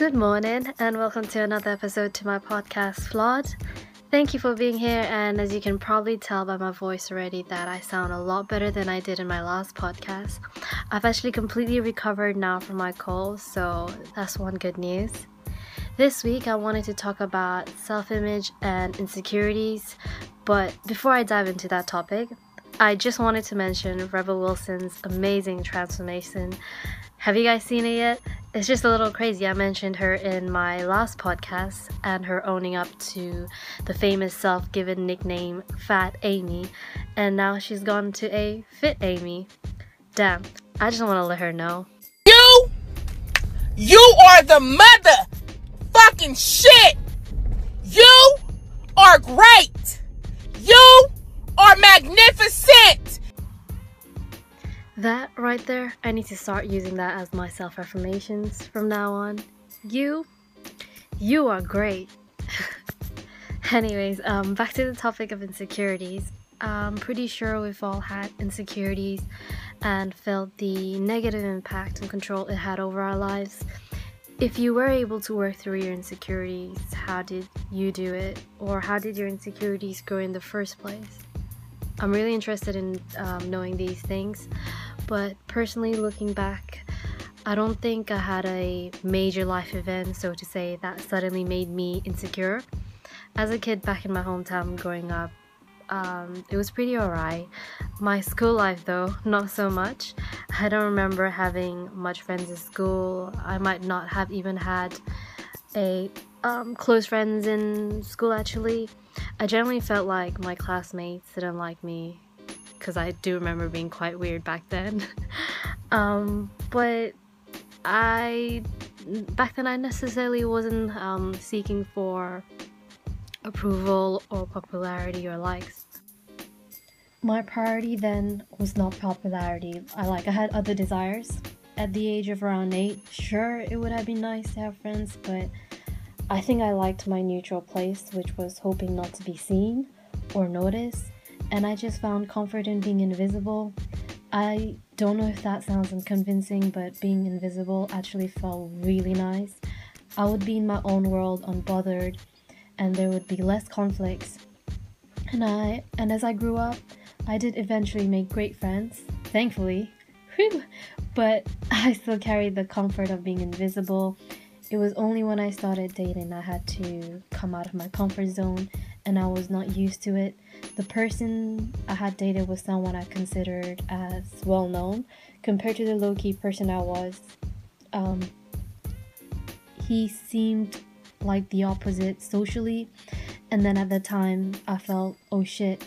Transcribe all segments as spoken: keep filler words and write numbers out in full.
Good morning and welcome to another episode to my podcast, Flawed. Thank you for being here, and as you can probably tell by my voice already that I sound a lot better than I did in my last podcast. I've actually completely recovered now from my cold, so that's one good news. This week I wanted to talk about self-image and insecurities, but before I dive into that topic, I just wanted to mention Rebel Wilson's amazing transformation. Have you guys seen it yet? It's just a little crazy. I mentioned her in my last podcast and her owning up to the famous self-given nickname Fat Amy, and now she's gone to a Fit Amy. Damn, I just want to let her know. You! You are the mother fucking shit! You are great! You are magnificent! That right there, I need to start using that as my self-affirmations from now on. You, you are great. Anyways, um, back to the topic of insecurities. I'm pretty sure we've all had insecurities and felt the negative impact and control it had over our lives. If you were able to work through your insecurities, how did you do it? Or how did your insecurities grow in the first place? I'm really interested in um, knowing these things, but personally looking back, I don't think I had a major life event, so to say, that suddenly made me insecure. As a kid back in my hometown growing up, um, it was pretty alright. My school life though, not so much. I don't remember having much friends at school. I might not have even had a um, close friends in school actually. I generally felt like my classmates didn't like me, because I do remember being quite weird back then. um, but I, back then I necessarily wasn't um, seeking for approval or popularity or likes. My priority then was not popularity. I like I had other desires. At the age of around eight, sure, it would have been nice to have friends, but I think I liked my neutral place, which was hoping not to be seen or noticed, and I just found comfort in being invisible. I don't know if that sounds unconvincing, but being invisible actually felt really nice. I would be in my own world, unbothered, and there would be less conflicts. And I, and as I grew up, I did eventually make great friends, thankfully, but I still carried the comfort of being invisible. It was only when I started dating I had to come out of my comfort zone, and I was not used to it. The person I had dated was someone I considered as well-known compared to the low-key person I was. Um, he seemed like the opposite socially, and then at the time I felt, oh shit,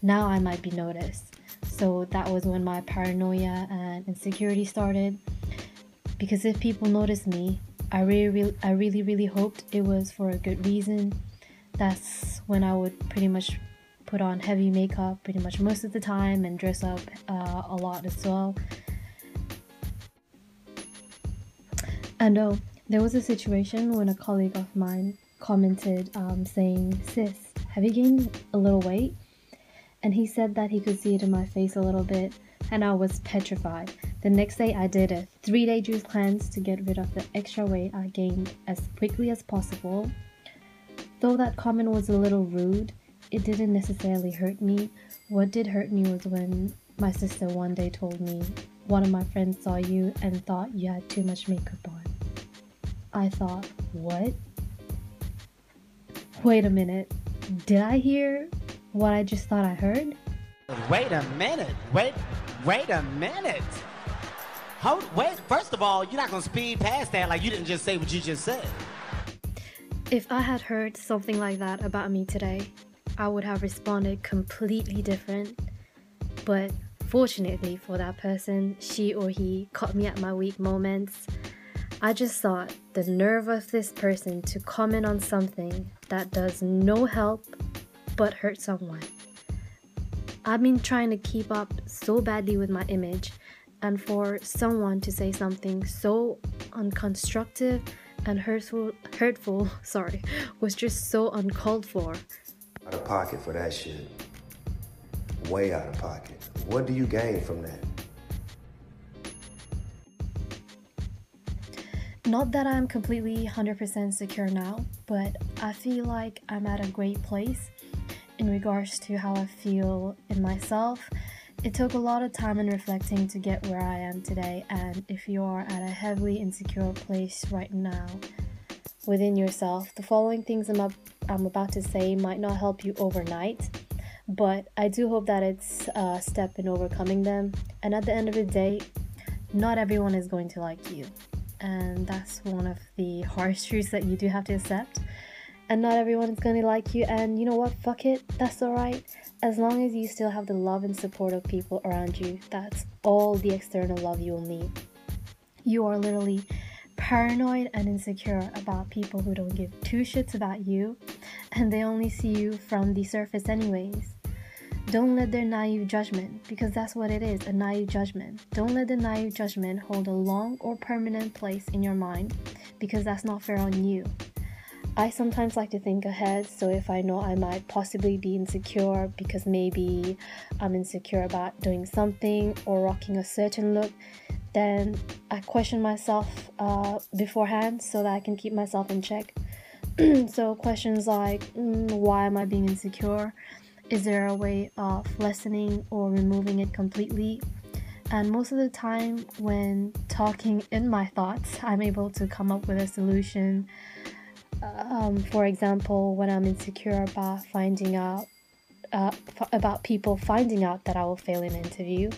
now I might be noticed. So that was when my paranoia and insecurity started, because if people noticed me, I really, really, I really, really hoped it was for a good reason. That's when I would pretty much put on heavy makeup pretty much most of the time and dress up uh, a lot as well. And oh, there was a situation when a colleague of mine commented um, saying, "Sis, have you gained a little weight?" And he said that he could see it in my face a little bit, and I was petrified. The next day I did a three-day juice cleanse to get rid of the extra weight I gained as quickly as possible. Though that comment was a little rude, it didn't necessarily hurt me. What did hurt me was when my sister one day told me, "One of my friends saw you and thought you had too much makeup on." I thought, what? Wait a minute, did I hear what I just thought I heard? Wait a minute, wait, wait a minute. Hold, wait, first of all, you're not going to speed past that like you didn't just say what you just said. If I had heard something like that about me today, I would have responded completely different. But fortunately for that person, she or he caught me at my weak moments. I just thought the nerve of this person to comment on something that does no help but hurt someone. I've been trying to keep up so badly with my image, and for someone to say something so unconstructive and hurtful, hurtful, sorry, was just so uncalled for. Out of pocket for that shit. Way out of pocket. What do you gain from that? Not that I'm completely one hundred percent secure now, but I feel like I'm at a great place in regards to how I feel in myself. It took a lot of time and reflecting to get where I am today, and if you are at a heavily insecure place right now within yourself, the following things I'm, up, I'm about to say might not help you overnight, but I do hope that it's a step in overcoming them. And at the end of the day, not everyone is going to like you, and that's one of the harsh truths that you do have to accept. And not everyone is going to like you, and you know what, fuck it, that's alright. As long as you still have the love and support of people around you, that's all the external love you will need. You are literally paranoid and insecure about people who don't give two shits about you, and they only see you from the surface anyways. Don't let their naive judgment, because that's what it is, a naive judgment. Don't let the naive judgment hold a long or permanent place in your mind, because that's not fair on you. I sometimes like to think ahead, so if I know I might possibly be insecure because maybe I'm insecure about doing something or rocking a certain look, then I question myself uh, beforehand so that I can keep myself in check. So questions like, mm, why am I being insecure? Is there a way of lessening or removing it completely? And most of the time when talking in my thoughts, I'm able to come up with a solution. Um, for example, when I'm insecure about finding out uh, f- about people finding out that I will fail an interview,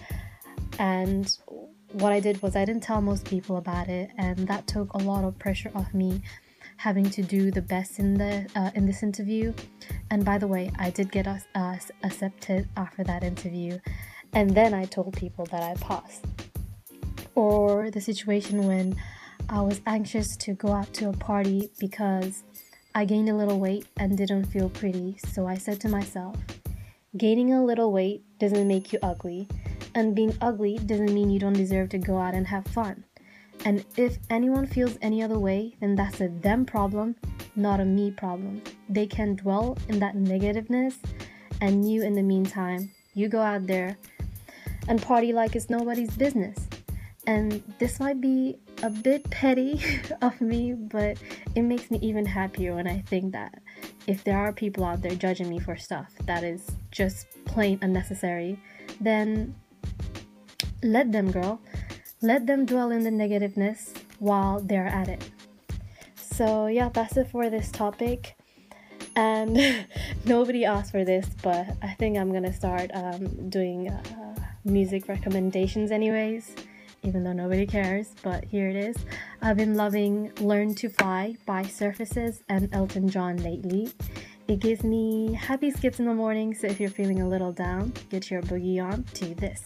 and what I did was I didn't tell most people about it, and that took a lot of pressure off me having to do the best in the uh, in this interview. And by the way, I did get us, uh, accepted after that interview, and then I told people that I passed. Or the situation when I was anxious to go out to a party because I gained a little weight and didn't feel pretty, so I said to myself, gaining a little weight doesn't make you ugly, and being ugly doesn't mean you don't deserve to go out and have fun. And if anyone feels any other way, then that's a them problem, not a me problem. They can dwell in that negativeness, and you in the meantime, you go out there and party like it's nobody's business. And this might be a bit petty of me, but it makes me even happier when I think that if there are people out there judging me for stuff that is just plain unnecessary, then let them, girl. Let them dwell in the negativeness while they're at it. So yeah, that's it for this topic. And nobody asked for this, but I think I'm gonna start um, doing uh, music recommendations anyways, even though nobody cares, but here it is. I've been loving Learn to Fly by Surfaces and Elton John lately. It gives me happy skips in the morning, so if you're feeling a little down, get your boogie on to this.